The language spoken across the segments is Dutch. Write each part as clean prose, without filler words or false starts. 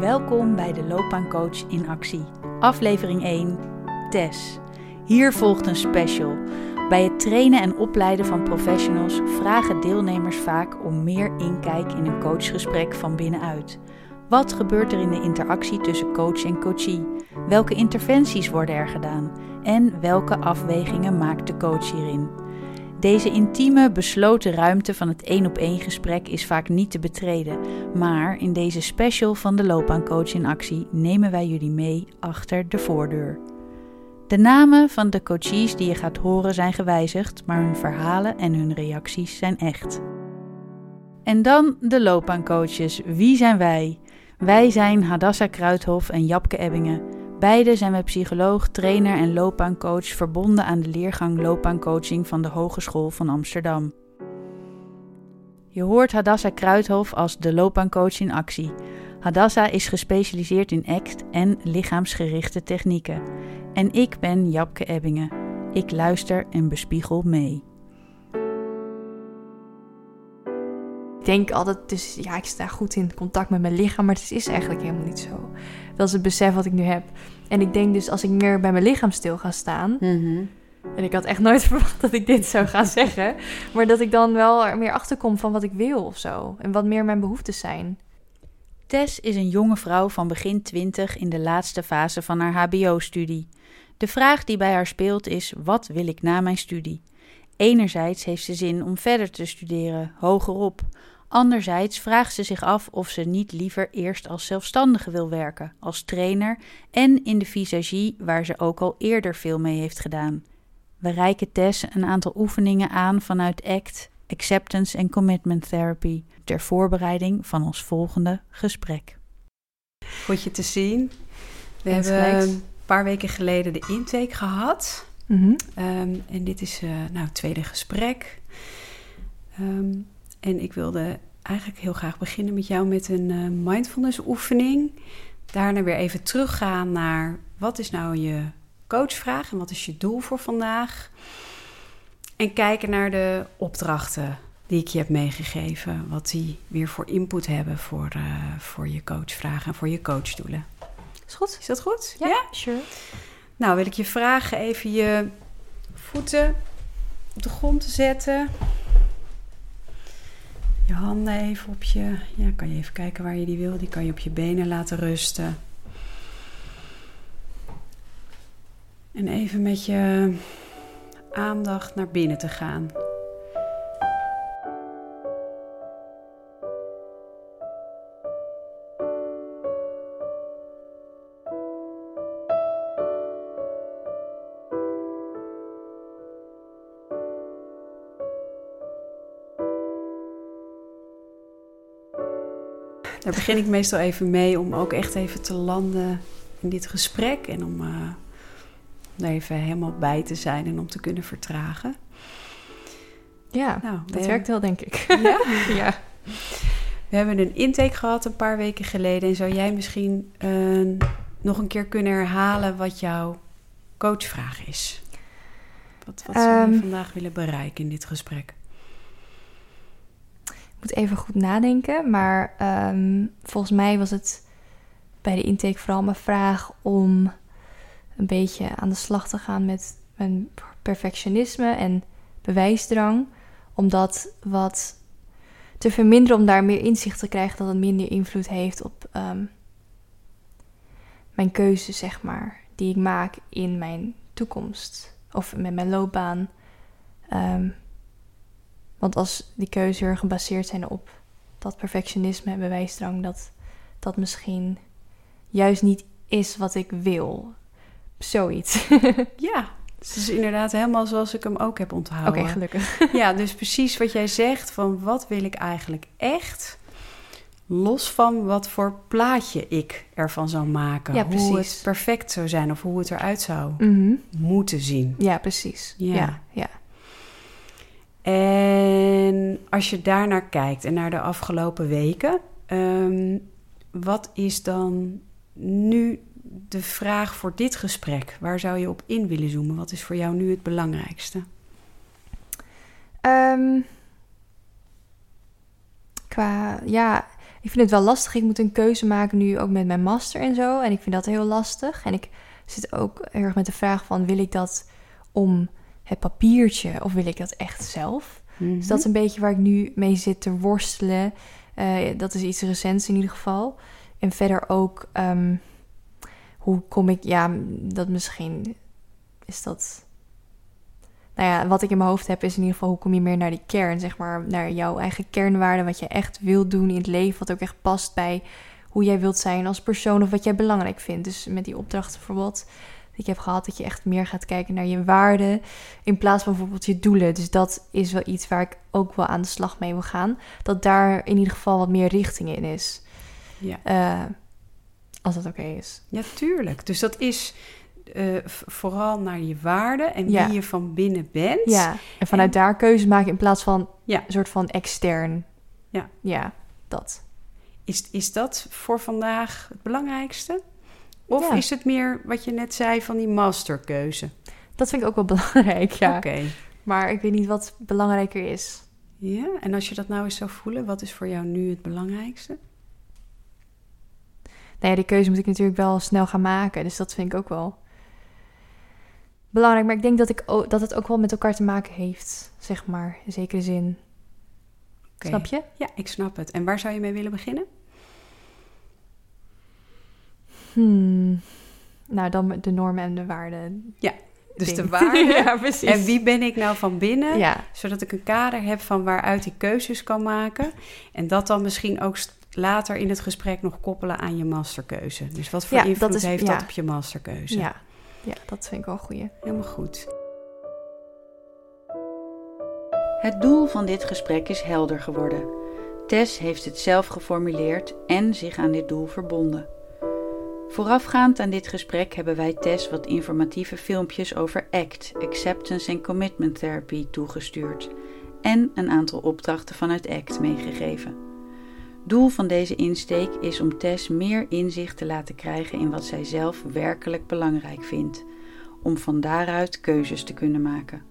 Welkom bij de Loopbaancoach in actie, aflevering 1, Tess. Hier volgt een special. Bij het trainen en opleiden van professionals vragen deelnemers vaak om meer inkijk in een coachgesprek van binnenuit. Wat gebeurt er in de interactie tussen coach en coachee? Welke interventies worden er gedaan? En welke afwegingen maakt de coach hierin? Deze intieme, besloten ruimte van het 1-op-1 gesprek is vaak niet te betreden. Maar in deze special van de Loopbaancoach in actie nemen wij jullie mee achter de voordeur. De namen van de coaches die je gaat horen zijn gewijzigd, maar hun verhalen en hun reacties zijn echt. En dan de loopbaancoaches. Wie zijn wij? Wij zijn Hadassa Kruithof en Japke Ebbingen. Beiden zijn we psycholoog, trainer en loopbaancoach verbonden aan de leergang loopbaancoaching van de Hogeschool van Amsterdam. Je hoort Hadassa Kruithof als de loopbaancoach in actie. Hadassa is gespecialiseerd in ACT en lichaamsgerichte technieken. En ik ben Japke Ebbingen. Ik luister en bespiegel mee. Ik denk altijd, ik sta goed in contact met mijn lichaam, maar het is eigenlijk helemaal niet zo. Dat is het besef wat ik nu heb. En ik denk dus, als ik meer bij mijn lichaam stil ga staan... Mm-hmm. En ik had echt nooit verwacht dat ik dit zou gaan zeggen. Maar dat ik dan wel meer achterkom van wat ik wil of zo. En wat meer mijn behoeftes zijn. Tess is een jonge vrouw van begin 20 in de laatste fase van haar hbo-studie. De vraag die bij haar speelt is, wat wil ik na mijn studie? Enerzijds heeft ze zin om verder te studeren, hogerop. Anderzijds vraagt ze zich af of ze niet liever eerst als zelfstandige wil werken, als trainer en in de visagie waar ze ook al eerder veel mee heeft gedaan. We reiken Tess een aantal oefeningen aan vanuit ACT, Acceptance and Commitment Therapy, ter voorbereiding van ons volgende gesprek. Goed je te zien. We hebben een paar weken geleden de intake gehad. Mm-hmm. En dit is het tweede gesprek. En ik wilde eigenlijk heel graag beginnen met jou met een mindfulness oefening. Daarna weer even teruggaan naar wat is nou je coachvraag en wat is je doel voor vandaag. En kijken naar de opdrachten die ik je heb meegegeven. Wat die weer voor input hebben voor je coachvragen en voor je coachdoelen. Is goed? Is dat goed? Ja, yeah? Sure. Nou, wil ik je vragen even je voeten op de grond te zetten. Je handen even op je... Ja, kan je even kijken waar je die wil. Die kan je op je benen laten rusten. En even met je aandacht naar binnen te gaan. Daar begin ik meestal even mee om ook echt even te landen in dit gesprek. En om daar even helemaal bij te zijn en om te kunnen vertragen. Ja, nou, dat werkt wel, denk ik. Ja? Ja. We hebben een intake gehad een paar weken geleden. En zou jij misschien nog een keer kunnen herhalen wat jouw coachvraag is? Wat zou je vandaag willen bereiken in dit gesprek? Ik moet even goed nadenken, maar volgens mij was het bij de intake vooral mijn vraag om een beetje aan de slag te gaan met mijn perfectionisme en bewijsdrang. Om dat wat te verminderen, om daar meer inzicht te krijgen dat het minder invloed heeft op mijn keuze, zeg maar, die ik maak in mijn toekomst of met mijn loopbaan. Want als die keuzes gebaseerd zijn op dat perfectionisme en bewijsdrang, dat misschien juist niet is wat ik wil. Zoiets. Ja, het is inderdaad helemaal zoals ik hem ook heb onthouden. Oké, gelukkig. Ja, dus precies wat jij zegt van wat wil ik eigenlijk echt, los van wat voor plaatje ik ervan zou maken. Ja, precies. Hoe het perfect zou zijn of hoe het eruit zou moeten zien. Ja, precies. Ja. En als je daarnaar kijkt en naar de afgelopen weken, wat is dan nu de vraag voor dit gesprek? Waar zou je op in willen zoomen? Wat is voor jou nu het belangrijkste? Qua, ja, Ik vind het wel lastig. Ik moet een keuze maken nu ook met mijn master en zo. En ik vind dat heel lastig. En ik zit ook heel erg met de vraag van... wil ik dat om het papiertje of wil ik dat echt zelf? Mm-hmm. Dus dat is een beetje waar ik nu mee zit te worstelen. Dat is iets recents in ieder geval. En verder ook... hoe kom ik... Ja, dat misschien... Is dat... Nou ja, wat ik in mijn hoofd heb is in ieder geval... hoe kom je meer naar die kern, zeg maar... naar jouw eigen kernwaarden, wat je echt wilt doen in het leven... wat ook echt past bij hoe jij wilt zijn als persoon... of wat jij belangrijk vindt. Dus met die opdrachten bijvoorbeeld... die ik heb gehad, dat je echt meer gaat kijken naar je waarden... in plaats van bijvoorbeeld je doelen. Dus dat is wel iets waar ik ook wel aan de slag mee wil gaan. Dat daar in ieder geval wat meer richting in is. Ja. Als dat oké is. Ja, tuurlijk. Dus dat is... vooral naar je waarden en wie je van binnen bent. Ja, en vanuit daar keuzes maken in plaats van een soort van extern. Ja. Ja, dat. Is dat voor vandaag het belangrijkste? Of is het meer wat je net zei van die masterkeuze? Dat vind ik ook wel belangrijk, ja. Oké. Maar ik weet niet wat belangrijker is. Ja, en als je dat nou eens zou voelen, wat is voor jou nu het belangrijkste? Nou ja, die keuze moet ik natuurlijk wel snel gaan maken. Dus dat vind ik ook wel belangrijk. Maar ik denk dat het ook wel met elkaar te maken heeft, zeg maar. In zekere zin. Okay. Snap je? Ja, ik snap het. En waar zou je mee willen beginnen? Nou, dan de normen en de waarden. Ja, dus de waarden. Ja, precies. En wie ben ik nou van binnen? Ja. Zodat ik een kader heb van waaruit ik keuzes kan maken. En dat dan misschien ook... later in het gesprek nog koppelen aan je masterkeuze. Dus wat voor invloed heeft dat op je masterkeuze? Ja. Ja, dat vind ik wel een goeie. Helemaal goed. Het doel van dit gesprek is helder geworden. Tess heeft het zelf geformuleerd en zich aan dit doel verbonden. Voorafgaand aan dit gesprek hebben wij Tess wat informatieve filmpjes over ACT, Acceptance and Commitment Therapy, toegestuurd. En een aantal opdrachten vanuit ACT meegegeven. Doel van deze insteek is om Tess meer inzicht te laten krijgen in wat zij zelf werkelijk belangrijk vindt, om van daaruit keuzes te kunnen maken.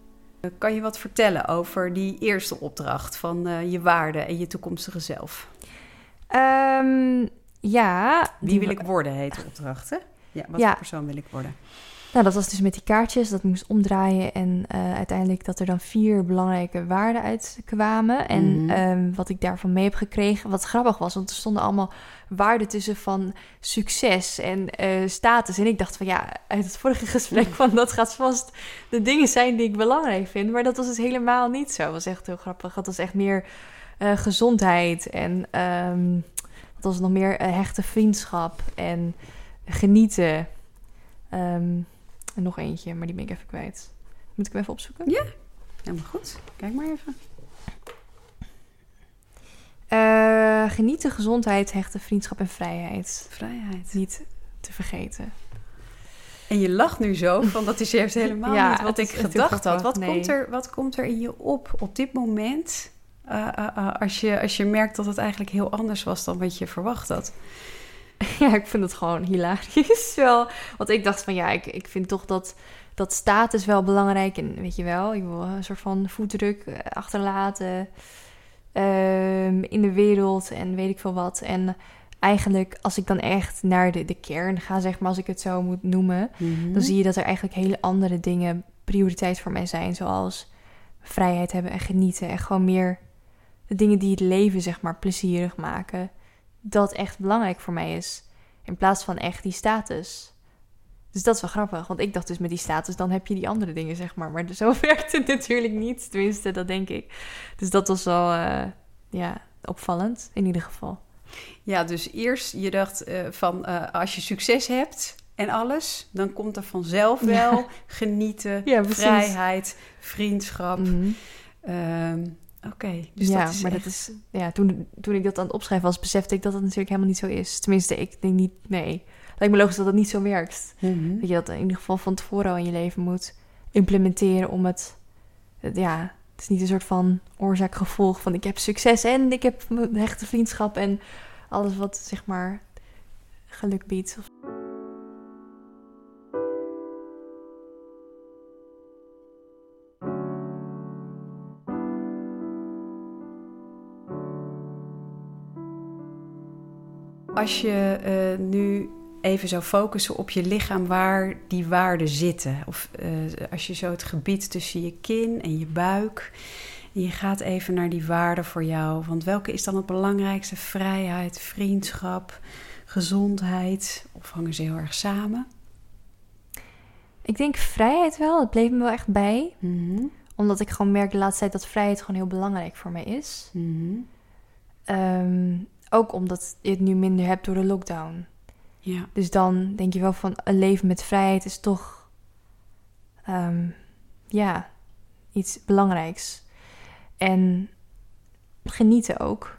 Kan je wat vertellen over die eerste opdracht van je waarden en je toekomstige zelf? Wie wil ik worden, heet de opdracht, hè? Ja, wat voor persoon wil ik worden? Nou, dat was dus met die kaartjes, dat moest omdraaien en uiteindelijk dat er dan 4 belangrijke waarden uitkwamen. En wat ik daarvan mee heb gekregen, wat grappig was, want er stonden allemaal waarden tussen van succes en status. En ik dacht van ja, uit het vorige gesprek van dat gaat vast de dingen zijn die ik belangrijk vind. Maar dat was dus helemaal niet zo. Dat was echt heel grappig. Dat was echt meer gezondheid en dat was nog meer hechte vriendschap en genieten. En nog eentje, maar die ben ik even kwijt. Moet ik hem even opzoeken? Ja, helemaal goed. Kijk maar even. Genieten, gezondheid, hechten, vriendschap en vrijheid. Vrijheid. Niet te vergeten. En je lacht nu zo, van dat is juist helemaal niet wat ik gedacht had. Wat komt er in je op dit moment als je merkt dat het eigenlijk heel anders was dan wat je verwacht had? Ja, ik vind het gewoon hilarisch wel. Want ik dacht van ja, ik vind toch dat status wel belangrijk. En weet je wel, ik wil een soort van voetdruk achterlaten in de wereld en weet ik veel wat. En eigenlijk als ik dan echt naar de kern ga, zeg maar, als ik het zo moet noemen... Mm-hmm. Dan zie je dat er eigenlijk hele andere dingen prioriteit voor mij zijn. Zoals vrijheid hebben en genieten. En gewoon meer de dingen die het leven, zeg maar, plezierig maken... dat echt belangrijk voor mij is. In plaats van echt die status. Dus dat is wel grappig. Want ik dacht dus met die status, dan heb je die andere dingen, zeg maar. Maar zo werkt het natuurlijk niet. Tenminste, dat denk ik. Dus dat was wel opvallend, in ieder geval. Ja, dus eerst je dacht als je succes hebt en alles... dan komt er vanzelf wel genieten, vrijheid, vriendschap... Mm-hmm. Oké, dus ja, dat is maar echt... dat is. Ja, toen ik dat aan het opschrijven was, besefte ik dat dat natuurlijk helemaal niet zo is. Tenminste, ik denk niet. Nee, lijkt me logisch dat dat niet zo werkt. Mm-hmm. Dat je dat in ieder geval van tevoren al in je leven moet implementeren om het. Ja, het is niet een soort van oorzaak-gevolg van ik heb succes en ik heb een hechte vriendschap en alles wat zeg maar geluk biedt. als je nu even zou focussen op je lichaam waar die waarden zitten. Of als je zo het gebied tussen je kin en je buik. En je gaat even naar die waarden voor jou. Want welke is dan het belangrijkste? Vrijheid, vriendschap, gezondheid? Of hangen ze heel erg samen? Ik denk vrijheid wel. Het bleef me wel echt bij. Mm-hmm. Omdat ik gewoon merk de laatste tijd dat vrijheid gewoon heel belangrijk voor mij is. Mm-hmm. Ook omdat je het nu minder hebt door de lockdown. Ja. Dus dan denk je wel van een leven met vrijheid is toch iets belangrijks. En genieten ook.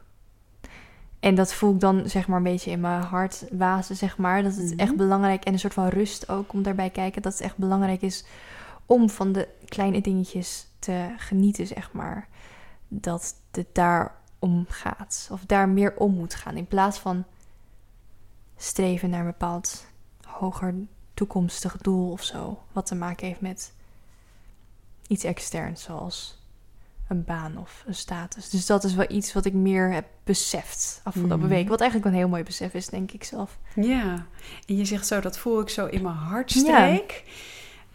En dat voel ik dan zeg maar een beetje in mijn hart wazen, zeg maar. Dat het echt belangrijk en een soort van rust ook om daarbij kijken. Dat het echt belangrijk is om van de kleine dingetjes te genieten, zeg maar. Dat het daar om gaat. Of daar meer om moet gaan. In plaats van streven naar een bepaald hoger toekomstig doel of zo. Wat te maken heeft met iets externs zoals een baan of een status. Dus dat is wel iets wat ik meer heb beseft afgelopen week. Wat eigenlijk een heel mooi besef is, denk ik zelf. Ja, en je zegt zo, dat voel ik zo in mijn hartstreek.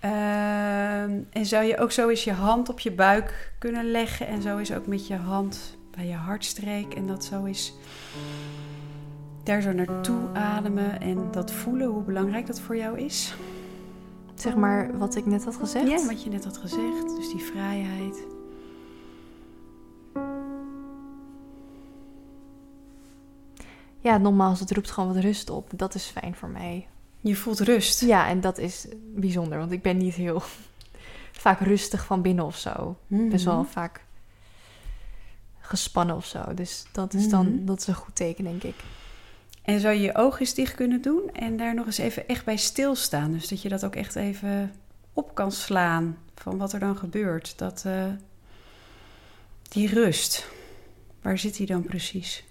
Ja. En zou je ook zo eens je hand op je buik kunnen leggen en zo eens ook met je hand bij je hartstreek en dat zo eens daar zo naartoe ademen en dat voelen, hoe belangrijk dat voor jou is? Zeg maar wat ik net had gezegd? Ja, wat je net had gezegd, dus die vrijheid. Ja, nogmaals, het roept gewoon wat rust op. Dat is fijn voor mij. Je voelt rust? Ja, en dat is bijzonder. Want ik ben niet heel vaak rustig van binnen of zo. Mm-hmm. Best wel vaak gespannen of zo. Dus dat is dan dat is een goed teken, denk ik. En zou je je ogen eens dicht kunnen doen en daar nog eens even echt bij stilstaan? Dus dat je dat ook echt even op kan slaan van wat er dan gebeurt. Dat die rust, waar zit die dan precies?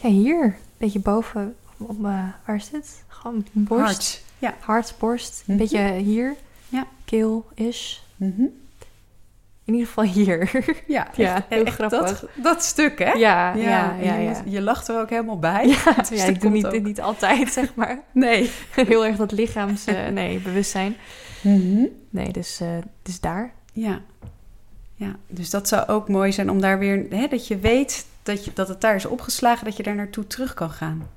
Ja, hier, een beetje boven, waar is dit? Gewoon borst. Hart. Ja. Hart, borst, een beetje hier, ja. Keel-ish. Mm-hmm. In ieder geval hier. Ja, ja, heel grappig. Dat stuk, hè? Ja, ja, ja, ja. Je lacht er ook helemaal bij. Ja, dus ja, ik doe niet altijd, zeg maar. Nee. Heel erg dat lichaams, bewustzijn. Mm-hmm. Nee, dus daar. Ja. Ja, dus dat zou ook mooi zijn om daar weer, hè, dat je weet dat het daar is opgeslagen, dat je daar naartoe terug kan gaan.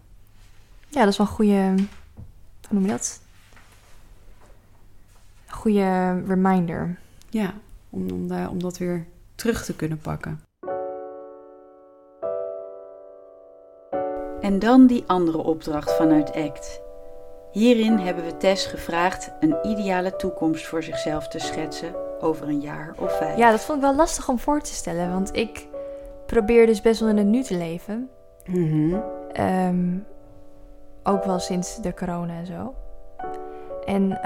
Ja, dat is wel een goede, hoe noem je dat? Een goede reminder. Ja, om dat weer terug te kunnen pakken. En dan die andere opdracht vanuit ACT. Hierin hebben we Tess gevraagd een ideale toekomst voor zichzelf te schetsen over een jaar of 5. Ja, dat vond ik wel lastig om voor te stellen, want ik probeer dus best wel in het nu te leven. Mm-hmm. Ook wel sinds de corona en zo. En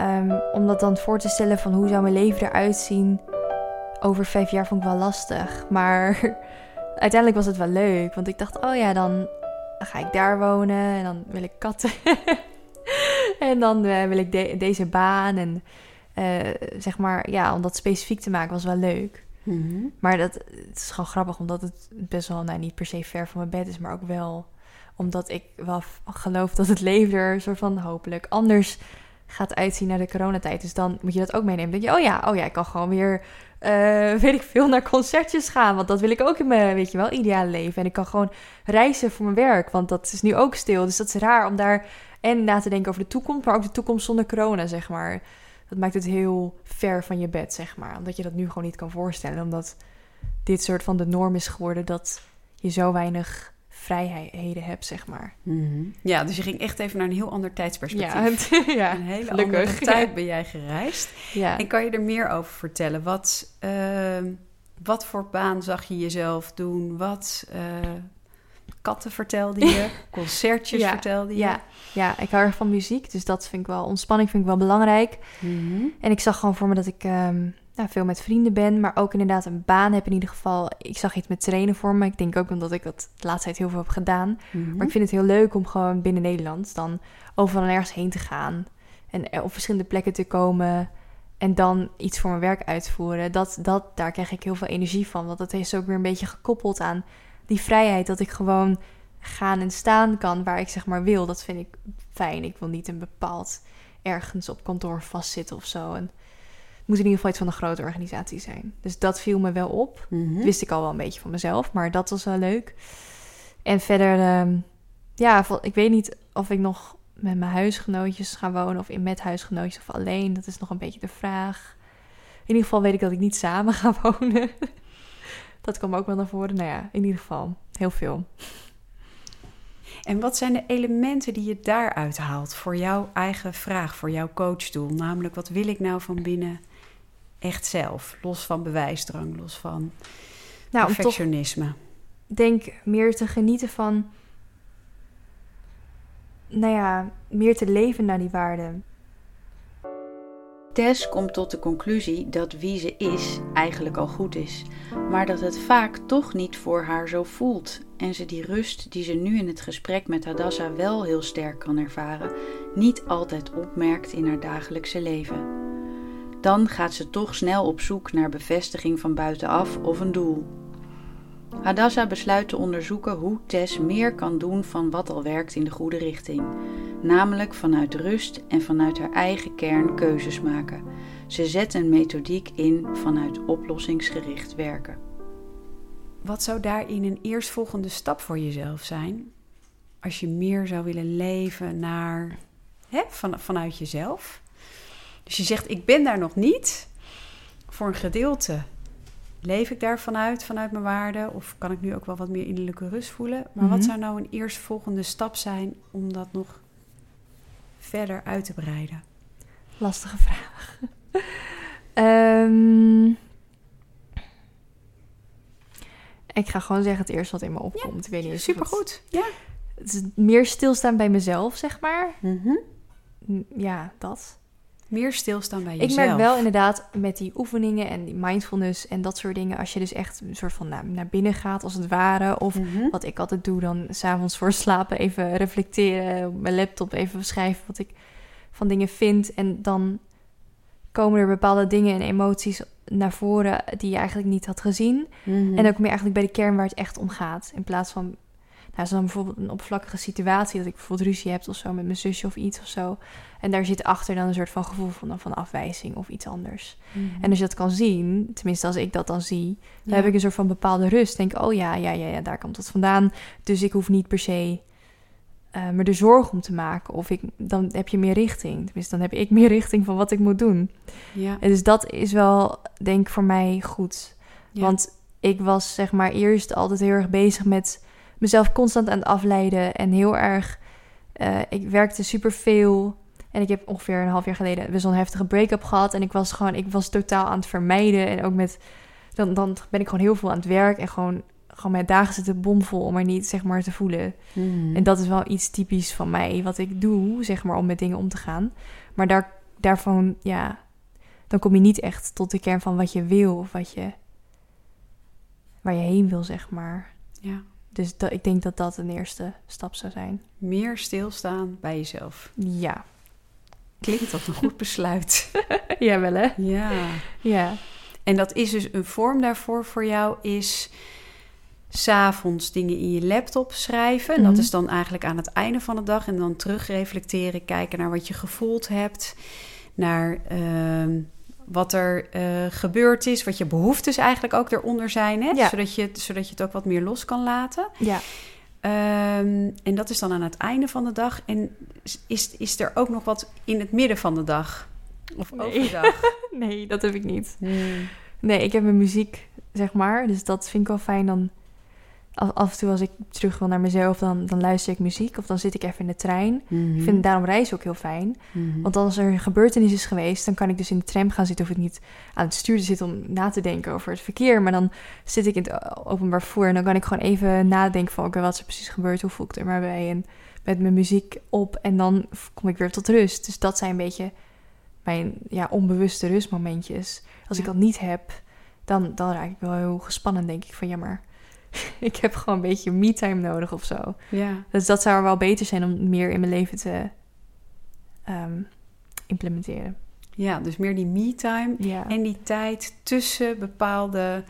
om dat dan voor te stellen van hoe zou mijn leven eruit zien over 5 jaar vond ik wel lastig. Maar uiteindelijk was het wel leuk, want ik dacht, oh ja, dan ga ik daar wonen en dan wil ik katten. En dan wil ik deze baan en zeg maar, ja, om dat specifiek te maken was wel leuk. Mm-hmm. Maar het is gewoon grappig, omdat het best wel niet per se ver van mijn bed is, maar ook wel omdat ik wel geloof dat het leven er soort van hopelijk anders gaat uitzien naar de coronatijd. Dus dan moet je dat ook meenemen. Dan denk je, oh ja, ik kan gewoon weer, weet ik veel, naar concertjes gaan, want dat wil ik ook in mijn, weet je wel, ideale leven. En ik kan gewoon reizen voor mijn werk, want dat is nu ook stil. Dus dat is raar om daar en na te denken over de toekomst, maar ook de toekomst zonder corona, zeg maar. Dat maakt het heel ver van je bed, zeg maar. Omdat je dat nu gewoon niet kan voorstellen. Omdat dit soort van de norm is geworden dat je zo weinig vrijheden hebt, zeg maar. Mm-hmm. Ja, dus je ging echt even naar een heel ander tijdsperspectief. Ja, ja, een hele andere tijd ben jij gereisd. Ja. En kan je er meer over vertellen? Wat voor baan zag je jezelf doen? Wat katten vertelde je, concertjes vertelde je. Ja, ja, ik hou erg van muziek, dus dat vind ik wel, ontspanning vind ik wel belangrijk. Mm-hmm. En ik zag gewoon voor me dat ik veel met vrienden ben, maar ook inderdaad een baan heb in ieder geval. Ik zag iets met trainen voor me. Ik denk ook omdat ik dat de laatste tijd heel veel heb gedaan. Mm-hmm. Maar ik vind het heel leuk om gewoon binnen Nederland dan overal ergens heen te gaan. En op verschillende plekken te komen en dan iets voor mijn werk uitvoeren. Daar krijg ik heel veel energie van, want dat is ook weer een beetje gekoppeld aan die vrijheid, dat ik gewoon gaan en staan kan waar ik zeg maar wil. Dat vind ik fijn. Ik wil niet een bepaald ergens op kantoor vastzitten of zo. En het moet in ieder geval iets van een grote organisatie zijn. Dus dat viel me wel op. Mm-hmm. Dat wist ik al wel een beetje van mezelf, maar dat was wel leuk. En verder, ja, ik weet niet of ik nog met mijn huisgenootjes ga wonen of met huisgenootjes of alleen. Dat is nog een beetje de vraag. In ieder geval weet ik dat ik niet samen ga wonen. Dat kwam ook wel naar voren. Nou ja, in ieder geval heel veel. En wat zijn de elementen die je daaruit haalt voor jouw eigen vraag, voor jouw coachdoel? Namelijk, wat wil ik nou van binnen echt zelf? Los van bewijsdrang, los van perfectionisme. Nou, ik denk meer te genieten van, nou ja, meer te leven naar die waarden. Tess komt tot de conclusie dat wie ze is eigenlijk al goed is, maar dat het vaak toch niet voor haar zo voelt en ze die rust die ze nu in het gesprek met Hadassa wel heel sterk kan ervaren, niet altijd opmerkt in haar dagelijkse leven. Dan gaat ze toch snel op zoek naar bevestiging van buitenaf of een doel. Hadassa besluit te onderzoeken hoe Tess meer kan doen van wat al werkt in de goede richting. Namelijk vanuit rust en vanuit haar eigen kern keuzes maken. Ze zet een methodiek in vanuit oplossingsgericht werken. Wat zou daarin een eerstvolgende stap voor jezelf zijn? Als je meer zou willen leven naar, vanuit jezelf. Dus je zegt, ik ben daar nog niet. Voor een gedeelte leef ik daar vanuit mijn waarden? Of kan ik nu ook wel wat meer innerlijke rust voelen? Maar wat zou nou een eerstvolgende stap zijn om dat nog verder uit te breiden? Lastige vraag. Ik ga gewoon zeggen het eerste wat in me opkomt. Ja, ik weet niet, supergoed. Ja. Het is meer stilstaan bij mezelf, zeg maar. Mm-hmm. Ja, dat. Meer stilstaan bij jezelf. Ik merk wel inderdaad met die oefeningen en die mindfulness en dat soort dingen. Als je dus echt een soort van naar binnen gaat als het ware. Of wat ik altijd doe dan 's avonds voor slapen even reflecteren. Op mijn laptop even schrijven wat ik van dingen vind. En dan komen er bepaalde dingen en emoties naar voren die je eigenlijk niet had gezien. Mm-hmm. En dan kom je eigenlijk bij de kern waar het echt om gaat. In plaats van, zo dan bijvoorbeeld een oppervlakkige situatie, dat ik bijvoorbeeld ruzie heb of zo met mijn zusje of iets of zo. En daar zit achter dan een soort van gevoel van afwijzing of iets anders. Mm-hmm. En als je dat kan zien, tenminste als ik dat dan zie, dan heb ik een soort van bepaalde rust. Denk, oh ja, daar komt dat vandaan. Dus ik hoef niet per se me er zorgen om te maken. Of dan heb je meer richting. Tenminste, dan heb ik meer richting van wat ik moet doen. Ja. En dus dat is wel, denk ik, voor mij goed. Ja. Want ik was zeg maar eerst altijd heel erg bezig met mezelf constant aan het afleiden. En heel erg, ik werkte superveel. En ik heb ongeveer een half jaar geleden best wel een heftige break-up gehad. En ik was totaal aan het vermijden. En ook met, dan ben ik gewoon heel veel aan het werk. En gewoon mijn dagen zitten bomvol om er niet, zeg maar, te voelen. Mm. En dat is wel iets typisch van mij, wat ik doe, zeg maar, om met dingen om te gaan. Maar daarvan, ja, dan kom je niet echt tot de kern van wat je wil of waar je heen wil, zeg maar. Ja. Dus ik denk dat dat een eerste stap zou zijn. Meer stilstaan bij jezelf. Ja. Klinkt als een goed besluit. Jawel, hè? Ja. En dat is dus een vorm daarvoor voor jou is 's avonds dingen in je laptop schrijven. Mm-hmm. Dat is dan eigenlijk aan het einde van de dag. En dan terugreflecteren, kijken naar wat je gevoeld hebt. Naar wat er gebeurd is. Wat je behoeftes eigenlijk ook eronder zijn. Hè? Ja. Zodat je het ook wat meer los kan laten. Ja. En dat is dan aan het einde van de dag. En is er ook nog wat in het midden van de dag? Of overdag? Nee, dat heb ik niet. Nee, ik heb mijn muziek, zeg maar. Dus dat vind ik wel fijn. Dan af en toe als ik terug wil naar mezelf, dan luister ik muziek. Of dan zit ik even in de trein. Mm-hmm. Ik vind daarom reizen ook heel fijn. Mm-hmm. Want als er een gebeurtenis is geweest, dan kan ik dus in de tram gaan zitten. Of ik niet aan het stuur zit om na te denken over het verkeer. Maar dan zit ik in het openbaar vervoer. En dan kan ik gewoon even nadenken van, oké, wat is er precies gebeurd? Hoe voel ik er maar bij? En met mijn muziek op. En dan kom ik weer tot rust. Dus dat zijn een beetje mijn onbewuste rustmomentjes. Als ik dat niet heb, dan raak ik wel heel gespannen, denk ik. Van ja, maar ik heb gewoon een beetje me-time nodig of zo. Ja. Dus dat zou er wel beter zijn om meer in mijn leven te implementeren. Ja, dus meer die me-time en die tijd tussen bepaalde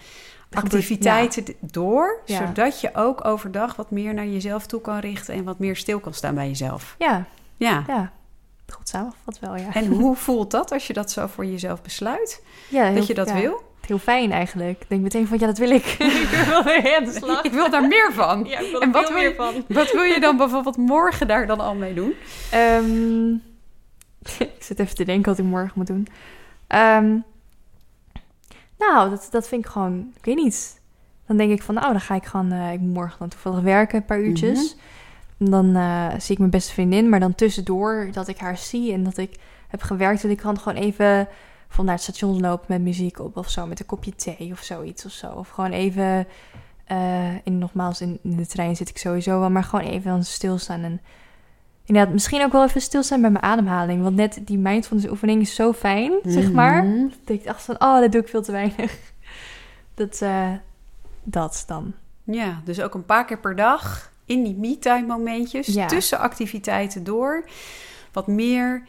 activiteiten door, zodat je ook overdag wat meer naar jezelf toe kan richten en wat meer stil kan staan bij jezelf. Ja. Goed samengevat wel, ja. En hoe voelt dat als je dat zo voor jezelf besluit? Ja, heel, dat je dat wil? Heel fijn eigenlijk. Ik denk meteen van, ja, dat wil ik. Ik wil weer aan de slag. Ik wil daar meer van. Ja, ik wil en wat meer wil van. Wat wil je dan bijvoorbeeld morgen daar dan al mee doen? Ik zit even te denken wat ik morgen moet doen. Nou, dat vind ik gewoon, ik weet niet. Dan denk ik van, nou, dan ga ik gewoon, ik moet morgen dan toevallig werken, een paar uurtjes. Mm-hmm. Dan zie ik mijn beste vriendin, maar dan tussendoor dat ik haar zie en dat ik heb gewerkt, dat ik kan gewoon even van naar het station lopen met muziek op of zo, met een kopje thee of zoiets of zo. Of gewoon even, in de trein zit ik sowieso wel, maar gewoon even dan stilstaan en inderdaad, misschien ook wel even stilstaan bij mijn ademhaling. Want net die mindfulness oefening is zo fijn, zeg maar. Dat ik dacht van, dat doe ik veel te weinig. Dat dan. Ja, dus ook een paar keer per dag in die me-time momentjes. Ja. Tussen activiteiten door. Wat meer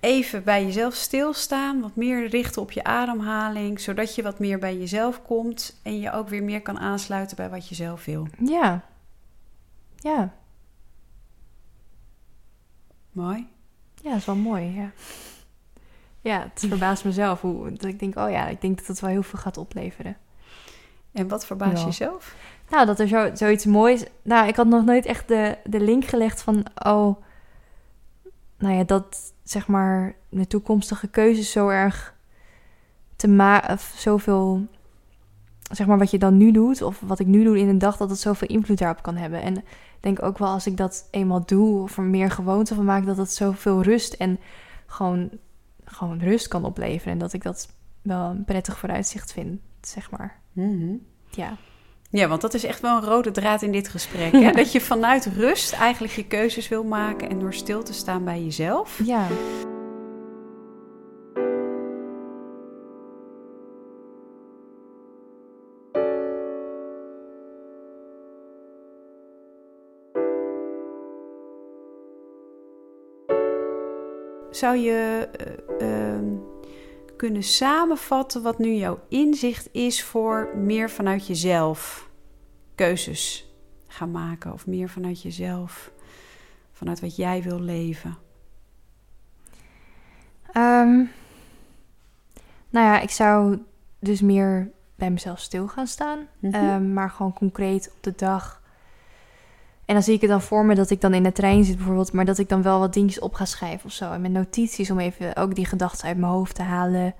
even bij jezelf stilstaan. Wat meer richten op je ademhaling. Zodat je wat meer bij jezelf komt. En je ook weer meer kan aansluiten bij wat je zelf wil. Ja. Mooi. Ja, dat is wel mooi, ja. Ja, het verbaast mezelf. Dat ik denk, ik denk dat het wel heel veel gaat opleveren. En wat verbaast jezelf? Nou, dat er zoiets moois... Nou, ik had nog nooit echt de link gelegd van... dat, zeg maar, de toekomstige keuzes zo erg te maken... Of zoveel, zeg maar, wat je dan nu doet... Of wat ik nu doe in een dag, dat het zoveel invloed daarop kan hebben. En... Ik denk ook wel als ik dat eenmaal doe of er meer gewoonte van maak... dat dat zoveel rust en gewoon rust kan opleveren. En dat ik dat wel een prettig vooruitzicht vind, zeg maar. Mm-hmm. Ja. Ja, want dat is echt wel een rode draad in dit gesprek. Hè? Dat je vanuit rust eigenlijk je keuzes wil maken... en door stil te staan bij jezelf. Ja. Zou je kunnen samenvatten wat nu jouw inzicht is voor meer vanuit jezelf keuzes gaan maken? Of meer vanuit jezelf, vanuit wat jij wil leven? Ik zou dus meer bij mezelf stil gaan staan. Mm-hmm. Maar gewoon concreet op de dag... En dan zie ik het dan voor me dat ik dan in de trein zit bijvoorbeeld... maar dat ik dan wel wat dingetjes op ga schrijven of zo. En met notities om even ook die gedachten uit mijn hoofd te halen.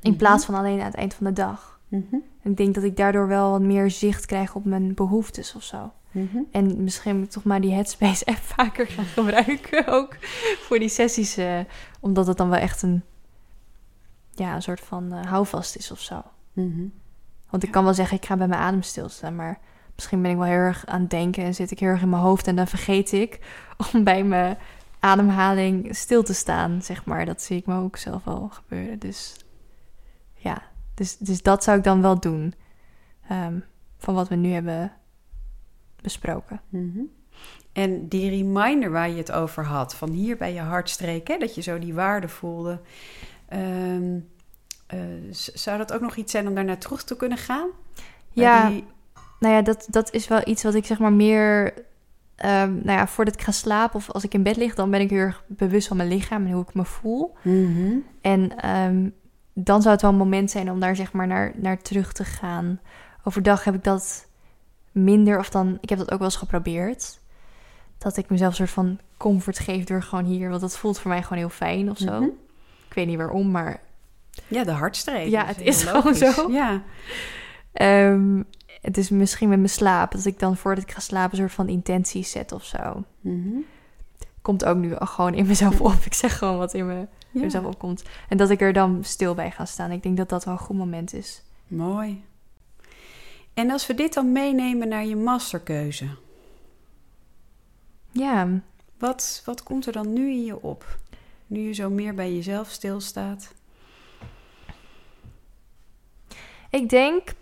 In plaats van alleen aan het eind van de dag. Mm-hmm. Ik denk dat ik daardoor wel wat meer zicht krijg op mijn behoeftes of zo. Mm-hmm. En misschien moet ik toch maar die Headspace app vaker gaan gebruiken ook. Voor die sessies. Omdat het dan wel echt een soort van houvast is of zo. Mm-hmm. Want ik kan wel zeggen, ik ga bij mijn adem stilstaan, maar... Misschien ben ik wel heel erg aan het denken en zit ik heel erg in mijn hoofd... en dan vergeet ik om bij mijn ademhaling stil te staan, zeg maar. Dat zie ik me ook zelf wel gebeuren. Dus dat zou ik dan wel doen van wat we nu hebben besproken. Mm-hmm. En die reminder waar je het over had, van hier bij je hartstreek... Hè, dat je zo die waarde voelde... zou dat ook nog iets zijn om daarnaar terug te kunnen gaan? Ja... dat is wel iets wat ik zeg maar meer... voordat ik ga slapen of als ik in bed lig... dan ben ik heel erg bewust van mijn lichaam en hoe ik me voel. Mm-hmm. En dan zou het wel een moment zijn om daar zeg maar naar terug te gaan. Overdag heb ik dat minder of dan... Ik heb dat ook wel eens geprobeerd. Dat ik mezelf een soort van comfort geef door gewoon hier. Want dat voelt voor mij gewoon heel fijn of zo. Mm-hmm. Ik weet niet waarom, maar... Ja, de hartstreek. Ja, het is gewoon zo. Ja. Het is misschien met mijn slaap. Dat ik dan voordat ik ga slapen een soort van intenties zet of zo. Mm-hmm. Komt ook nu gewoon in mezelf op. Ik zeg gewoon wat in mezelf opkomt. En dat ik er dan stil bij ga staan. Ik denk dat dat wel een goed moment is. Mooi. En als we dit dan meenemen naar je masterkeuze. Ja. Wat komt er dan nu in je op? Nu je zo meer bij jezelf stilstaat. Ik denk...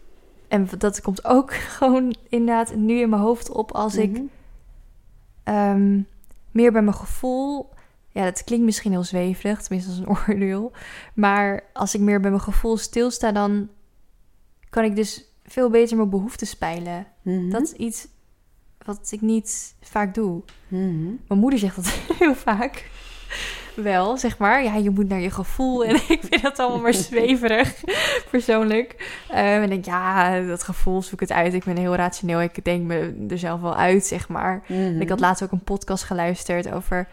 En dat komt ook gewoon inderdaad nu in mijn hoofd op als ik meer bij mijn gevoel... Ja, dat klinkt misschien heel zweverig, tenminste als een oordeel. Maar als ik meer bij mijn gevoel stilsta, dan kan ik dus veel beter mijn behoeften speilen. Mm-hmm. Dat is iets wat ik niet vaak doe. Mm-hmm. Mijn moeder zegt dat heel vaak. Wel, zeg maar. Ja, je moet naar je gevoel. En ik vind dat allemaal maar zweverig, persoonlijk. En ik denk, ja, dat gevoel zoek het uit. Ik ben heel rationeel. Ik denk me er zelf wel uit, zeg maar. Mm-hmm. Ik had laatst ook een podcast geluisterd over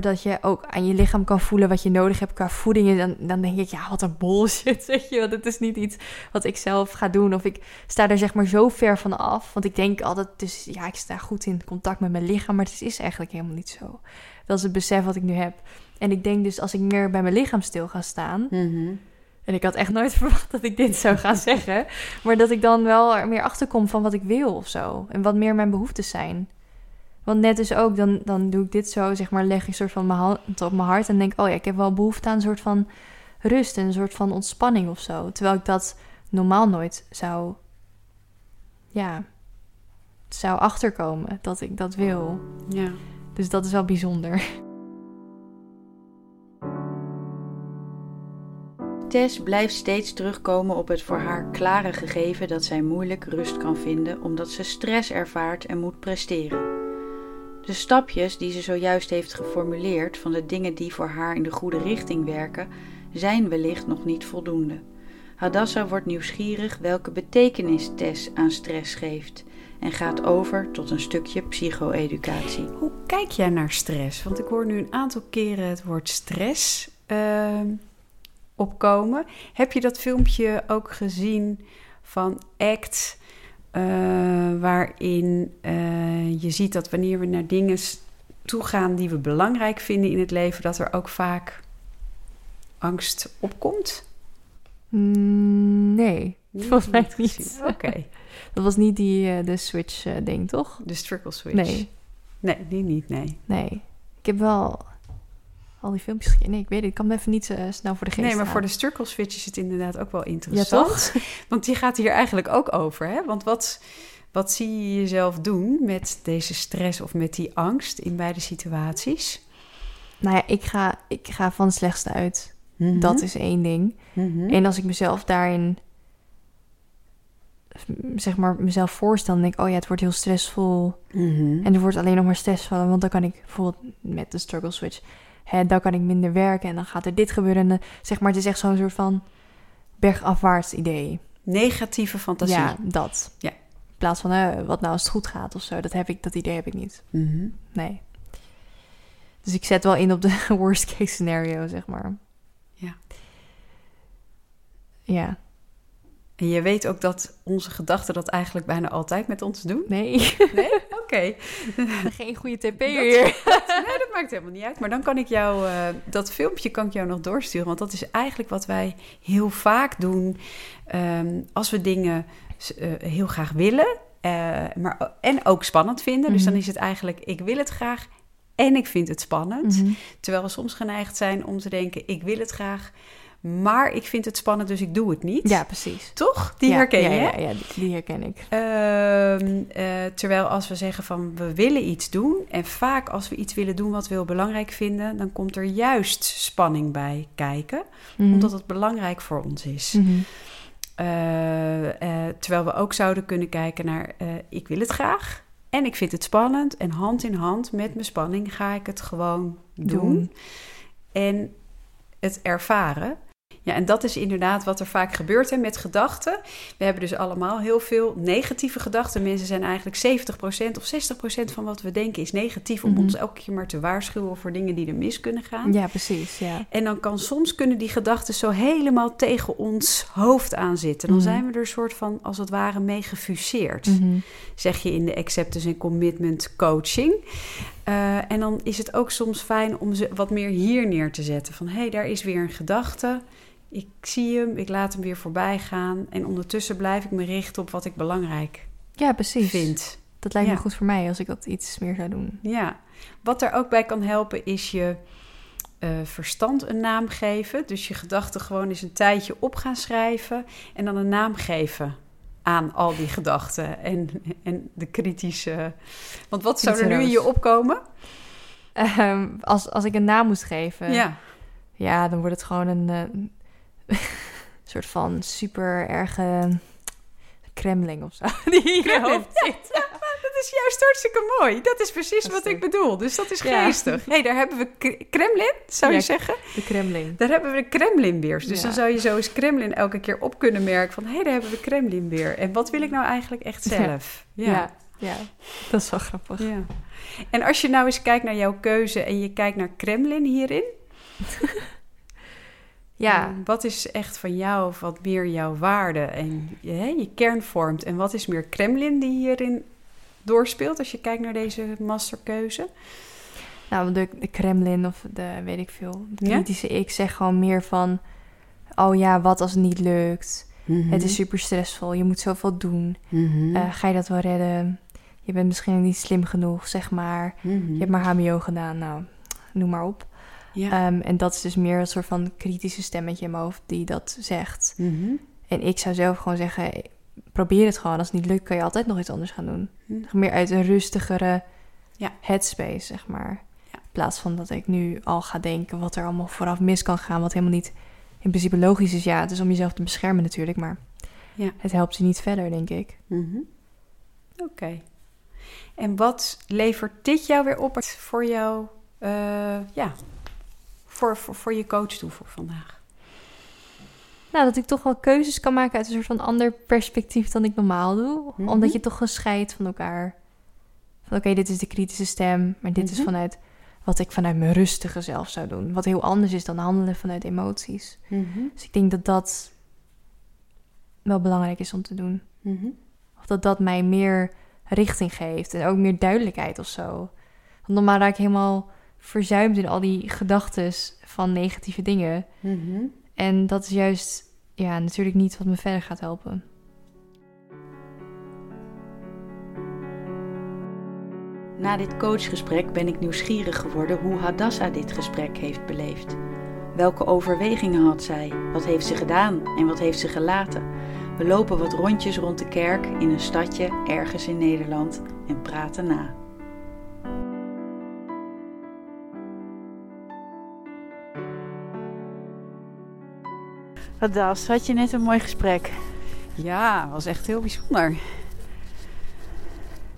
dat je ook aan je lichaam kan voelen wat je nodig hebt qua voeding. En dan denk ik, ja, wat een bullshit, zeg je. Want het is niet iets wat ik zelf ga doen. Of ik sta daar zeg maar zo ver van af. Want ik denk altijd, dus ja, ik sta goed in contact met mijn lichaam. Maar het is eigenlijk helemaal niet zo. Dat is het besef wat ik nu heb. En ik denk dus, als ik meer bij mijn lichaam stil ga staan... Mm-hmm. En ik had echt nooit verwacht dat ik dit zou gaan zeggen. Maar dat ik dan wel er meer achterkom van wat ik wil of zo. En wat meer mijn behoeftes zijn. Want net dus ook, dan doe ik dit zo, zeg maar, leg ik een soort van mijn hand op mijn hart. En denk, oh ja, ik heb wel behoefte aan een soort van rust en een soort van ontspanning of zo. Terwijl ik dat normaal nooit zou achterkomen dat ik dat wil. Ja. Dus dat is wel bijzonder. Tess blijft steeds terugkomen op het voor haar klare gegeven dat zij moeilijk rust kan vinden omdat ze stress ervaart en moet presteren. De stapjes die ze zojuist heeft geformuleerd van de dingen die voor haar in de goede richting werken, zijn wellicht nog niet voldoende. Hadassa wordt nieuwsgierig welke betekenis Tess aan stress geeft en gaat over tot een stukje psycho-educatie. Hoe kijk jij naar stress? Want ik hoor nu een aantal keren het woord stress opkomen. Heb je dat filmpje ook gezien van ACT... waarin je ziet dat wanneer we naar dingen toegaan die we belangrijk vinden in het leven, dat er ook vaak angst opkomt? Nee, volgens mij niet. Oké. Dat was niet de switch-ding, toch? De circle switch. Nee, die niet, nee. Nee, ik heb wel al die filmpjes gekeken. Nee, ik weet het. Ik kan me even niet snel voor de geest maar voor de circle switch is het inderdaad ook wel interessant. Ja, toch? Want die gaat hier eigenlijk ook over, hè? Want wat zie je jezelf doen met deze stress of met die angst in beide situaties? Nou ja, ik ga van het slechtste uit. Mm-hmm. Dat is één ding. Mm-hmm. En als ik mezelf daarin, zeg maar, mezelf voorstel, dan denk ik, oh ja, het wordt heel stressvol. Mm-hmm. En er wordt alleen nog maar stressvol, want dan kan ik bijvoorbeeld met de circle switch... dan kan ik minder werken en dan gaat er dit gebeuren. En, zeg maar, het is echt zo'n soort van bergafwaarts idee. Negatieve fantasie. Ja, dat. Ja. In plaats van, wat nou als het goed gaat of zo. Dat idee heb ik niet. Mm-hmm. Nee. Dus ik zet wel in op de worst case scenario, zeg maar. Ja. Ja. En je weet ook dat onze gedachten dat eigenlijk bijna altijd met ons doen? Nee. Nee? Oké. Geen goede TP hier. Nee, dat maakt helemaal niet uit. Maar dan kan ik jou... dat filmpje kan ik jou nog doorsturen. Want dat is eigenlijk wat wij heel vaak doen. Als we dingen heel graag willen. En ook spannend vinden. Mm-hmm. Dus dan is het eigenlijk... ik wil het graag en ik vind het spannend. Mm-hmm. Terwijl we soms geneigd zijn om te denken... ik wil het graag... maar ik vind het spannend, dus ik doe het niet. Ja, precies. Toch? Die herken je? Ja, die herken ik. Terwijl als we zeggen van we willen iets doen... en vaak als we iets willen doen wat we heel belangrijk vinden... dan komt er juist spanning bij kijken. Mm-hmm. Omdat het belangrijk voor ons is. Mm-hmm. Terwijl we ook zouden kunnen kijken naar... ik wil het graag en ik vind het spannend... en hand in hand met mijn spanning ga ik het gewoon doen. En het ervaren... Ja, en dat is inderdaad wat er vaak gebeurt hè, met gedachten. We hebben dus allemaal heel veel negatieve gedachten. Mensen zijn eigenlijk 70% of 60% van wat we denken is negatief... om ons elke keer maar te waarschuwen voor dingen die er mis kunnen gaan. Ja, precies. Ja. En dan kunnen die gedachten zo helemaal tegen ons hoofd aan zitten. Dan zijn we er soort van, als het ware, mee gefuseerd. Mm-hmm. Zeg je in de Acceptance and Commitment Coaching... en dan is het ook soms fijn om ze wat meer hier neer te zetten. Van, hé, daar is weer een gedachte. Ik zie hem, ik laat hem weer voorbij gaan. En ondertussen blijf ik me richten op wat ik belangrijk vind. Dat lijkt me goed voor mij als ik dat iets meer zou doen. Ja, wat er ook bij kan helpen is je verstand een naam geven. Dus je gedachten gewoon eens een tijdje op gaan schrijven. En dan een naam geven aan al die gedachten en de kritische... Want wat zou er nu in je opkomen? Als ik een naam moest geven... Ja, dan wordt het gewoon een soort van super erge kremling of zo die in je hoofd zit. Ja, dat is juist hartstikke mooi. Dat is precies dat wat ik bedoel. Dus dat is geestig. Nee, daar hebben we kremlin, zou je zeggen? De kremling. Daar hebben we de kremlin weer. Dus dan zou je zo eens kremlin elke keer op kunnen merken van... hé, daar hebben we kremlin weer. En wat wil ik nou eigenlijk echt zelf? Ja, dat is wel grappig. Ja. En als je nou eens kijkt naar jouw keuze en je kijkt naar kremlin hierin... Ja, wat is echt van jou of wat meer jouw waarde en je kern vormt? En wat is meer kremlin die hierin doorspeelt als je kijkt naar deze masterkeuze? Nou, de kremlin of de weet ik veel, de kritische ik zeg gewoon meer van... oh ja, wat als het niet lukt? Mm-hmm. Het is super stressvol, je moet zoveel doen. Mm-hmm. Ga je dat wel redden? Je bent misschien niet slim genoeg, zeg maar. Mm-hmm. Je hebt maar hbo gedaan, nou, noem maar op. Ja. En dat is dus meer een soort van kritische stemmetje in mijn hoofd die dat zegt. Mm-hmm. En ik zou zelf gewoon zeggen, probeer het gewoon. Als het niet lukt, kan je altijd nog iets anders gaan doen. Mm-hmm. Meer uit een rustigere headspace, zeg maar. Ja. In plaats van dat ik nu al ga denken wat er allemaal vooraf mis kan gaan. Wat helemaal niet in principe logisch is. Ja, het is om jezelf te beschermen natuurlijk. Maar het helpt je niet verder, denk ik. Mm-hmm. Oké. En wat levert dit jou weer op voor jou... Voor je coach toe voor vandaag? Nou, dat ik toch wel keuzes kan maken uit een soort van ander perspectief dan ik normaal doe. Mm-hmm. Omdat je toch gescheidt van elkaar. Van oké, dit is de kritische stem, maar dit is vanuit wat ik vanuit mijn rustige zelf zou doen. Wat heel anders is dan handelen vanuit emoties. Mm-hmm. Dus ik denk dat dat wel belangrijk is om te doen. Mm-hmm. Of dat mij meer richting geeft en ook meer duidelijkheid of zo. Want normaal raak ik helemaal... verzuimd in al die gedachtes van negatieve dingen. Mm-hmm. En dat is juist natuurlijk niet wat me verder gaat helpen. Na dit coachgesprek ben ik nieuwsgierig geworden hoe Hadassa dit gesprek heeft beleefd. Welke overwegingen had zij? Wat heeft ze gedaan en wat heeft ze gelaten? We lopen wat rondjes rond de kerk in een stadje ergens in Nederland en praten na. Hadassa, had je net een mooi gesprek? Ja, was echt heel bijzonder.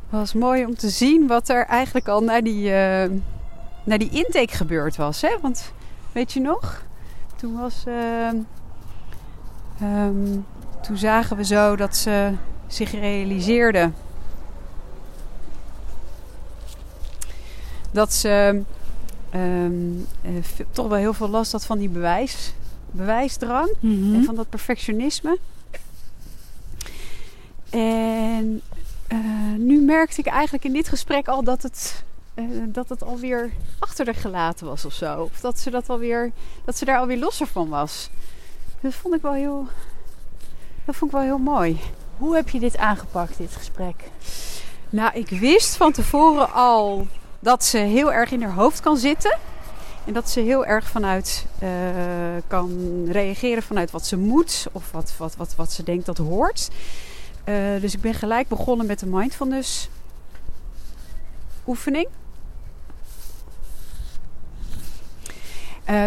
Het was mooi om te zien wat er eigenlijk al na die intake gebeurd was. Hè? Want weet je nog, toen was, toen zagen we zo dat ze zich realiseerde dat ze toch wel heel veel last had van die bewijsdrang en van dat perfectionisme. En nu merkte ik eigenlijk in dit gesprek al dat het alweer achter haar gelaten was of zo. Of dat ze daar alweer losser van was. Dat vond ik wel heel mooi. Hoe heb je dit aangepakt, dit gesprek? Nou, ik wist van tevoren al dat ze heel erg in haar hoofd kan zitten. En dat ze heel erg vanuit kan reageren vanuit wat ze moet of wat ze denkt dat hoort. Dus ik ben gelijk begonnen met de mindfulness oefening.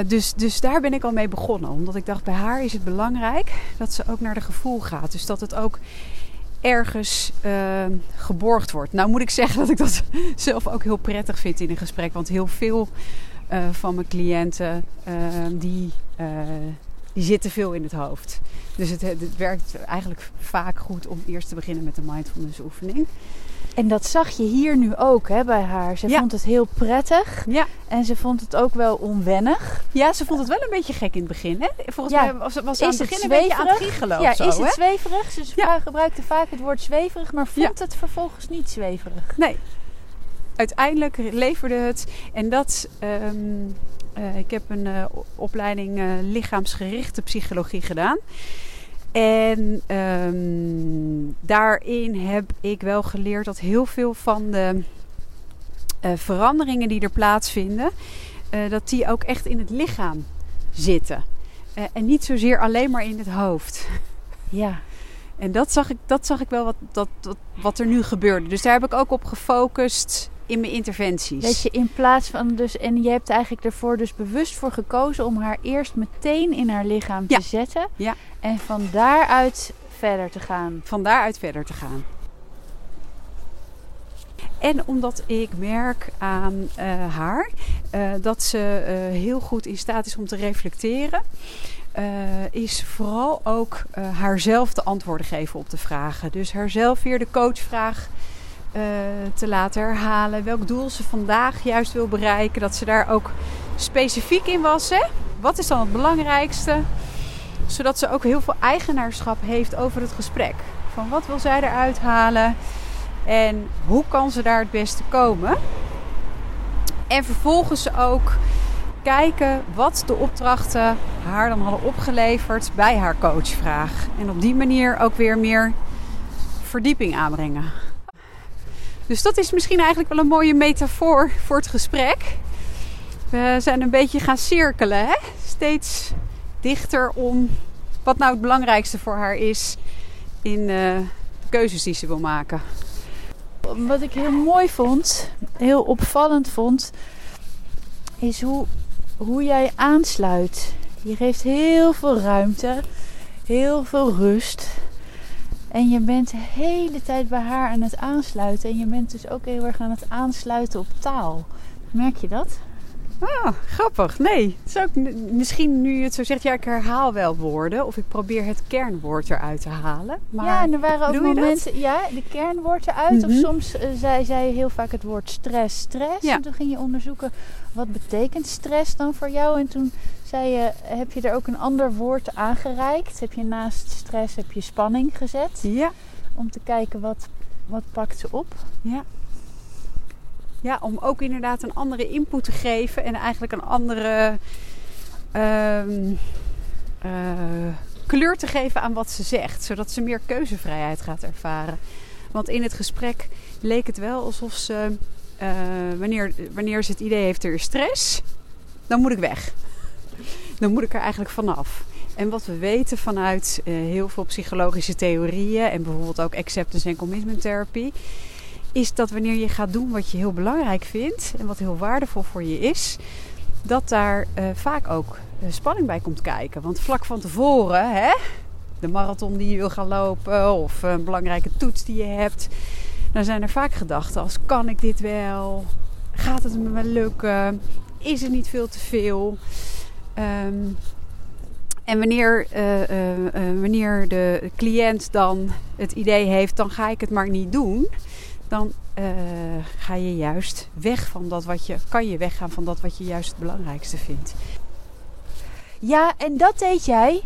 Dus daar ben ik al mee begonnen. Omdat ik dacht, bij haar is het belangrijk dat ze ook naar de gevoel gaat. Dus dat het ook ergens geborgd wordt. Nou moet ik zeggen dat ik dat zelf ook heel prettig vind in een gesprek. Want heel veel... van mijn cliënten, die zitten veel in het hoofd. Dus het werkt eigenlijk vaak goed om eerst te beginnen met de mindfulness oefening. En dat zag je hier nu ook, hè, bij haar. Ze vond het heel prettig. Ja. En ze vond het ook wel onwennig. Ja, ze vond het wel een beetje gek in het begin. Hè? Volgens mij was ze aan het begin een beetje aan het giechelen. Ja, zo, is het zweverig? Ze gebruikte vaak het woord zweverig, maar vond het vervolgens niet zweverig. Nee. Uiteindelijk leverde het. En dat... ik heb een opleiding lichaamsgerichte psychologie gedaan. En daarin heb ik wel geleerd dat heel veel van de veranderingen die er plaatsvinden... dat die ook echt in het lichaam zitten. En niet zozeer alleen maar in het hoofd. Ja. En dat zag ik wel wat er nu gebeurde. Dus daar heb ik ook op gefocust... in mijn interventies. Dat je in plaats van dus... en je hebt eigenlijk ervoor dus bewust voor gekozen... om haar eerst meteen in haar lichaam te zetten. Ja. En van daaruit verder te gaan. Van daaruit verder te gaan. En omdat ik merk aan haar dat ze heel goed in staat is om te reflecteren. Is vooral ook haarzelf de antwoorden geven op de vragen. Dus haarzelf weer de coachvraag te laten herhalen. Welk doel ze vandaag juist wil bereiken. Dat ze daar ook specifiek in was. Hè? Wat is dan het belangrijkste? Zodat ze ook heel veel eigenaarschap heeft over het gesprek. Van wat wil zij eruit halen? En hoe kan ze daar het beste komen? En vervolgens ook kijken wat de opdrachten haar dan hadden opgeleverd bij haar coachvraag. En op die manier ook weer meer verdieping aanbrengen. Dus dat is misschien eigenlijk wel een mooie metafoor voor het gesprek. We zijn een beetje gaan cirkelen, hè? Steeds dichter om wat nou het belangrijkste voor haar is in de keuzes die ze wil maken. Wat ik heel mooi vond, heel opvallend vond, is hoe jij aansluit. Je geeft heel veel ruimte, heel veel rust. En je bent de hele tijd bij haar aan het aansluiten. En je bent dus ook heel erg aan het aansluiten op taal. Merk je dat? Ah, grappig. Nee. Het is ook, misschien nu je het zo zegt, ja, ik herhaal wel woorden. Of ik probeer het kernwoord eruit te halen. Maar ja, en er waren ook momenten, dat? Ja, de kernwoord eruit. Mm-hmm. Of soms zei zij heel vaak het woord stress. Ja. En toen ging je onderzoeken, wat betekent stress dan voor jou? En toen zei je, heb je er ook een ander woord aangereikt? Heb je naast stress, heb je spanning gezet? Ja. Om te kijken, wat pakt ze op? Ja. Ja, om ook inderdaad een andere input te geven en eigenlijk een andere kleur te geven aan wat ze zegt. Zodat ze meer keuzevrijheid gaat ervaren. Want in het gesprek leek het wel alsof ze, wanneer ze het idee heeft er is stress, dan moet ik weg. Dan moet ik er eigenlijk vanaf. En wat we weten vanuit heel veel psychologische theorieën en bijvoorbeeld ook Acceptance and Commitment Therapy, is dat wanneer je gaat doen wat je heel belangrijk vindt en wat heel waardevol voor je is, dat daar vaak ook spanning bij komt kijken. Want vlak van tevoren, hè, de marathon die je wil gaan lopen of een belangrijke toets die je hebt, dan zijn er vaak gedachten als: kan ik dit wel? Gaat het me wel lukken? Is het niet veel te veel? En wanneer de cliënt dan het idee heeft, dan ga ik het maar niet doen, dan ga je juist weg van dat wat je... kan je weggaan van dat wat je juist het belangrijkste vindt. Ja, en dat deed jij.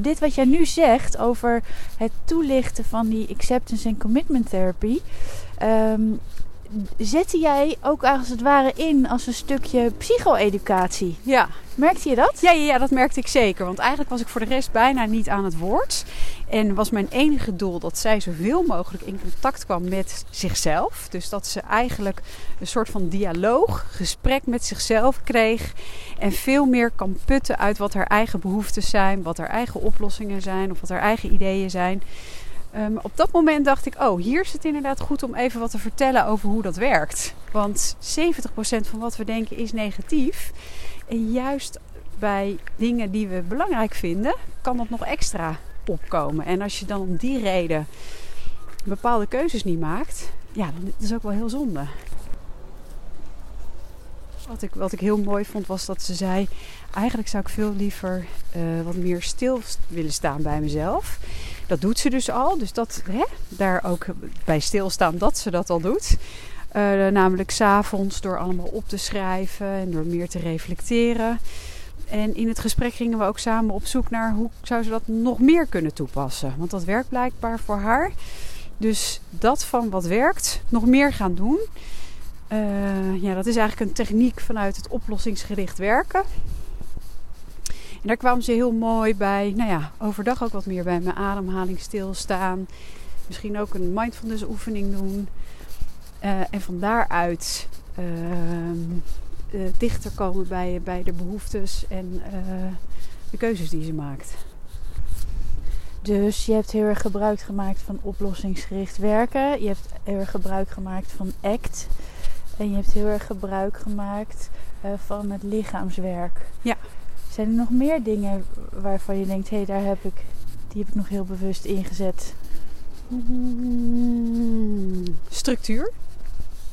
Dit wat jij nu zegt over het toelichten van die Acceptance and Commitment Therapy, zette jij ook als het ware in als een stukje psycho-educatie. Ja. Merkte je dat? Ja, dat merkte ik zeker. Want eigenlijk was ik voor de rest bijna niet aan het woord. En was mijn enige doel dat zij zoveel mogelijk in contact kwam met zichzelf. Dus dat ze eigenlijk een soort van dialoog, gesprek met zichzelf kreeg. En veel meer kan putten uit wat haar eigen behoeftes zijn. Wat haar eigen oplossingen zijn. Of wat haar eigen ideeën zijn. Op dat moment dacht ik, oh, hier is het inderdaad goed om even wat te vertellen over hoe dat werkt. Want 70% van wat we denken is negatief. En juist bij dingen die we belangrijk vinden, kan dat nog extra opkomen. En als je dan om die reden bepaalde keuzes niet maakt, ja, dan is ook wel heel zonde. Wat ik heel mooi vond was dat ze zei, eigenlijk zou ik veel liever wat meer stil willen staan bij mezelf. Dat doet ze dus al. Dus dat, hè, daar ook bij stilstaan dat ze dat al doet. Namelijk 's avonds door allemaal op te schrijven en door meer te reflecteren. En in het gesprek gingen we ook samen op zoek naar hoe zou ze dat nog meer kunnen toepassen. Want dat werkt blijkbaar voor haar. Dus dat van wat werkt, nog meer gaan doen. Dat is eigenlijk een techniek vanuit het oplossingsgericht werken. En daar kwamen ze heel mooi bij, overdag ook wat meer bij mijn ademhaling stilstaan. Misschien ook een mindfulness oefening doen. En van daaruit dichter komen bij de behoeftes en de keuzes die ze maakt. Dus je hebt heel erg gebruik gemaakt van oplossingsgericht werken. Je hebt heel erg gebruik gemaakt van ACT. En je hebt heel erg gebruik gemaakt van het lichaamswerk. Ja. Zijn er nog meer dingen waarvan je denkt, hé, daar heb ik Die heb ik nog heel bewust ingezet. Structuur.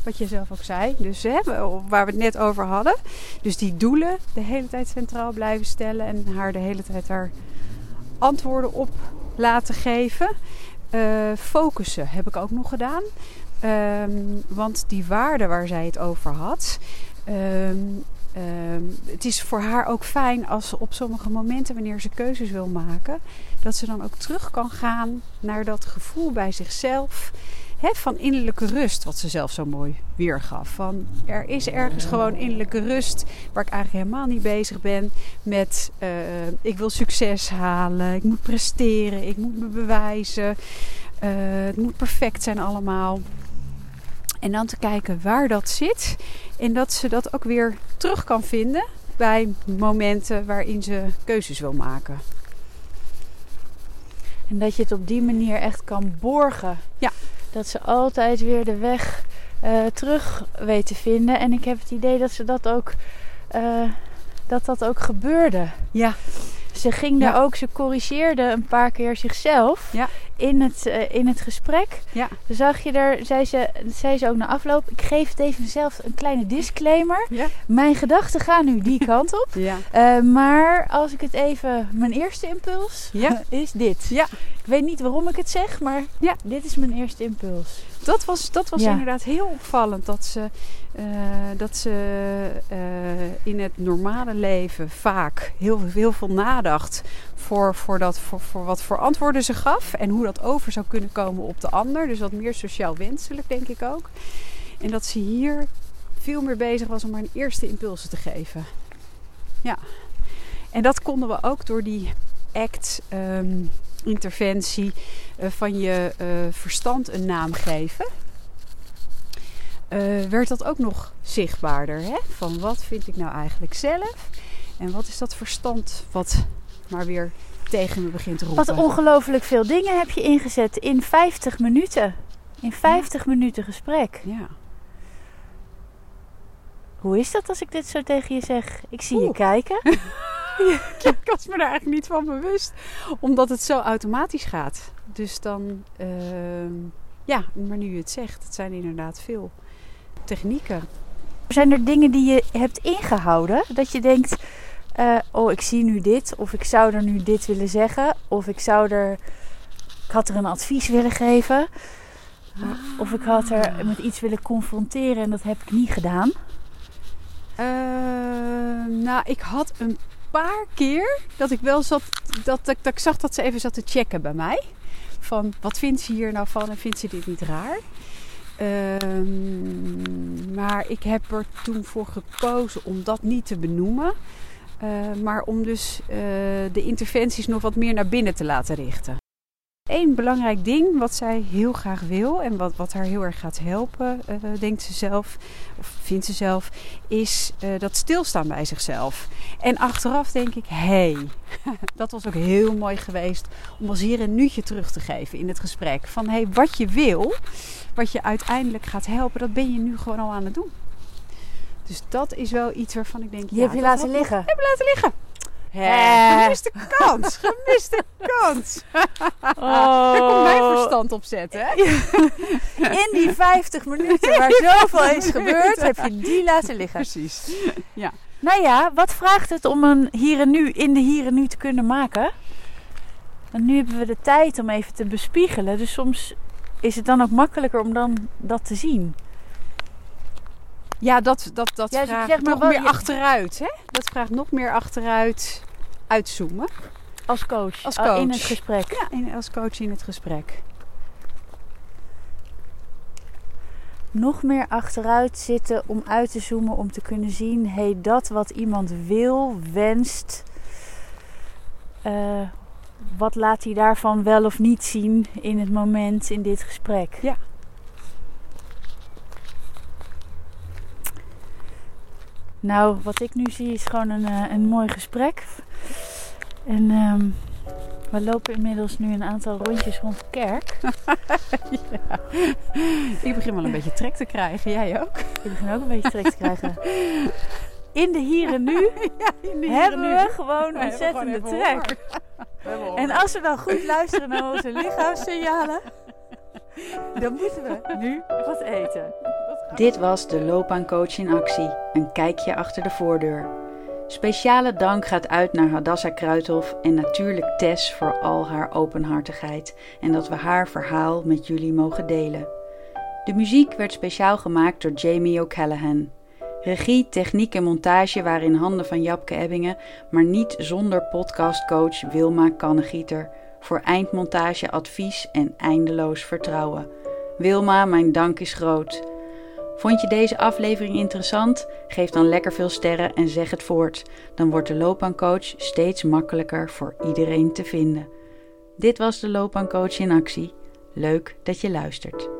Wat je zelf ook zei. Dus hè, waar we het net over hadden. Dus die doelen de hele tijd centraal blijven stellen. En haar de hele tijd daar antwoorden op laten geven. Focussen heb ik ook nog gedaan. Want die waarde waar zij het over had... het is voor haar ook fijn als ze op sommige momenten, wanneer ze keuzes wil maken, dat ze dan ook terug kan gaan naar dat gevoel bij zichzelf, hè, van innerlijke rust, wat ze zelf zo mooi weergaf. Van, er is ergens gewoon innerlijke rust waar ik eigenlijk helemaal niet bezig ben met ik wil succes halen, ik moet presteren, ik moet me bewijzen, het moet perfect zijn allemaal. En dan te kijken waar dat zit. En dat ze dat ook weer terug kan vinden bij momenten waarin ze keuzes wil maken. En dat je het op die manier echt kan borgen. Ja. Dat ze altijd weer de weg terug weet te vinden. En ik heb het idee dat ze dat ook gebeurde. Ja. Ze ging daar ook, ze corrigeerde een paar keer zichzelf in het gesprek. Ja. Zag je er, zei ze ook na afloop, ik geef het even zelf een kleine disclaimer. Ja. Mijn gedachten gaan nu die kant op. Ja. Maar als ik het even, mijn eerste impuls is dit. Ja. Ik weet niet waarom ik het zeg, maar dit is mijn eerste impuls. Dat was inderdaad heel opvallend. Dat ze in het normale leven vaak heel veel nadacht voor wat voor antwoorden ze gaf. En hoe dat over zou kunnen komen op de ander. Dus wat meer sociaal wenselijk, denk ik ook. En dat ze hier veel meer bezig was om haar eerste impulsen te geven. Ja. En dat konden we ook door die ACT... interventie van je verstand een naam geven, werd dat ook nog zichtbaarder. Hè? Van wat vind ik nou eigenlijk zelf en wat is dat verstand wat maar weer tegen me begint te roepen. Wat ongelooflijk veel dingen heb je ingezet in 50 minuten. In 50 minuten gesprek. Ja. Hoe is dat als ik dit zo tegen je zeg? Ik zie je kijken. Ja, ik was me daar eigenlijk niet van bewust. Omdat het zo automatisch gaat. Dus dan... maar nu je het zegt. Het zijn inderdaad veel technieken. Zijn er dingen die je hebt ingehouden? Dat je denkt... ik zie nu dit. Of ik zou er nu dit willen zeggen. Of ik had er een advies willen geven. Of ik had er met iets willen confronteren. En dat heb ik niet gedaan. Ik had een paar keer dat ik wel zat, dat ik zag dat ze even zat te checken bij mij. Van wat vindt ze hier nou van en vindt ze dit niet raar? Maar ik heb er toen voor gekozen om dat niet te benoemen. Maar om dus de interventies nog wat meer naar binnen te laten richten. Eén belangrijk ding wat zij heel graag wil en wat haar heel erg gaat helpen, denkt ze zelf, of vindt ze zelf, is dat stilstaan bij zichzelf. En achteraf denk ik, dat was ook heel mooi geweest om als hier een nuutje terug te geven in het gesprek. Van wat je wil, wat je uiteindelijk gaat helpen, dat ben je nu gewoon al aan het doen. Dus dat is wel iets waarvan ik denk... Heb je laten liggen. Gemiste kans. Oh. Daar komt mijn verstand op zetten. Hè? In die 50 minuten waar zoveel is gebeurd, heb je die laten liggen. Precies. Ja. Nou ja, wat vraagt het om een hier en nu in de hier en nu te kunnen maken? Want nu hebben we de tijd om even te bespiegelen. Dus soms is het dan ook makkelijker om dan dat te zien. Ja, dat vraagt meer achteruit. Hè? Dat vraagt nog meer achteruit uitzoomen. Als coach. Als coach. In het gesprek. Ja, als coach in het gesprek. Nog meer achteruit zitten om uit te zoomen. Om te kunnen zien, dat wat iemand wil, wenst. Wat laat hij daarvan wel of niet zien in het moment, in dit gesprek. Ja. Nou, wat ik nu zie is gewoon een mooi gesprek. En we lopen inmiddels nu een aantal rondjes rond de kerk. Ja. Ik begin wel een beetje trek te krijgen. Jij ook? Ik begin ook een beetje trek te krijgen. In de hier en nu hebben we gewoon ontzettende trek. En als we dan goed luisteren naar onze lichaamssignalen, dan moeten we nu wat eten. Dit was de loopbaancoach in actie, een kijkje achter de voordeur. Speciale dank gaat uit naar Hadassa Kruithof en natuurlijk Tess voor al haar openhartigheid en dat we haar verhaal met jullie mogen delen. De muziek werd speciaal gemaakt door Jamie O'Callaghan. Regie, techniek en montage waren in handen van Japke Ebbingen, maar niet zonder podcastcoach Wilma Kannegieter voor eindmontage, advies en eindeloos vertrouwen. Wilma, mijn dank is groot. Vond je deze aflevering interessant? Geef dan lekker veel sterren en zeg het voort. Dan wordt de loopbaancoach steeds makkelijker voor iedereen te vinden. Dit was de loopbaancoach in actie. Leuk dat je luistert.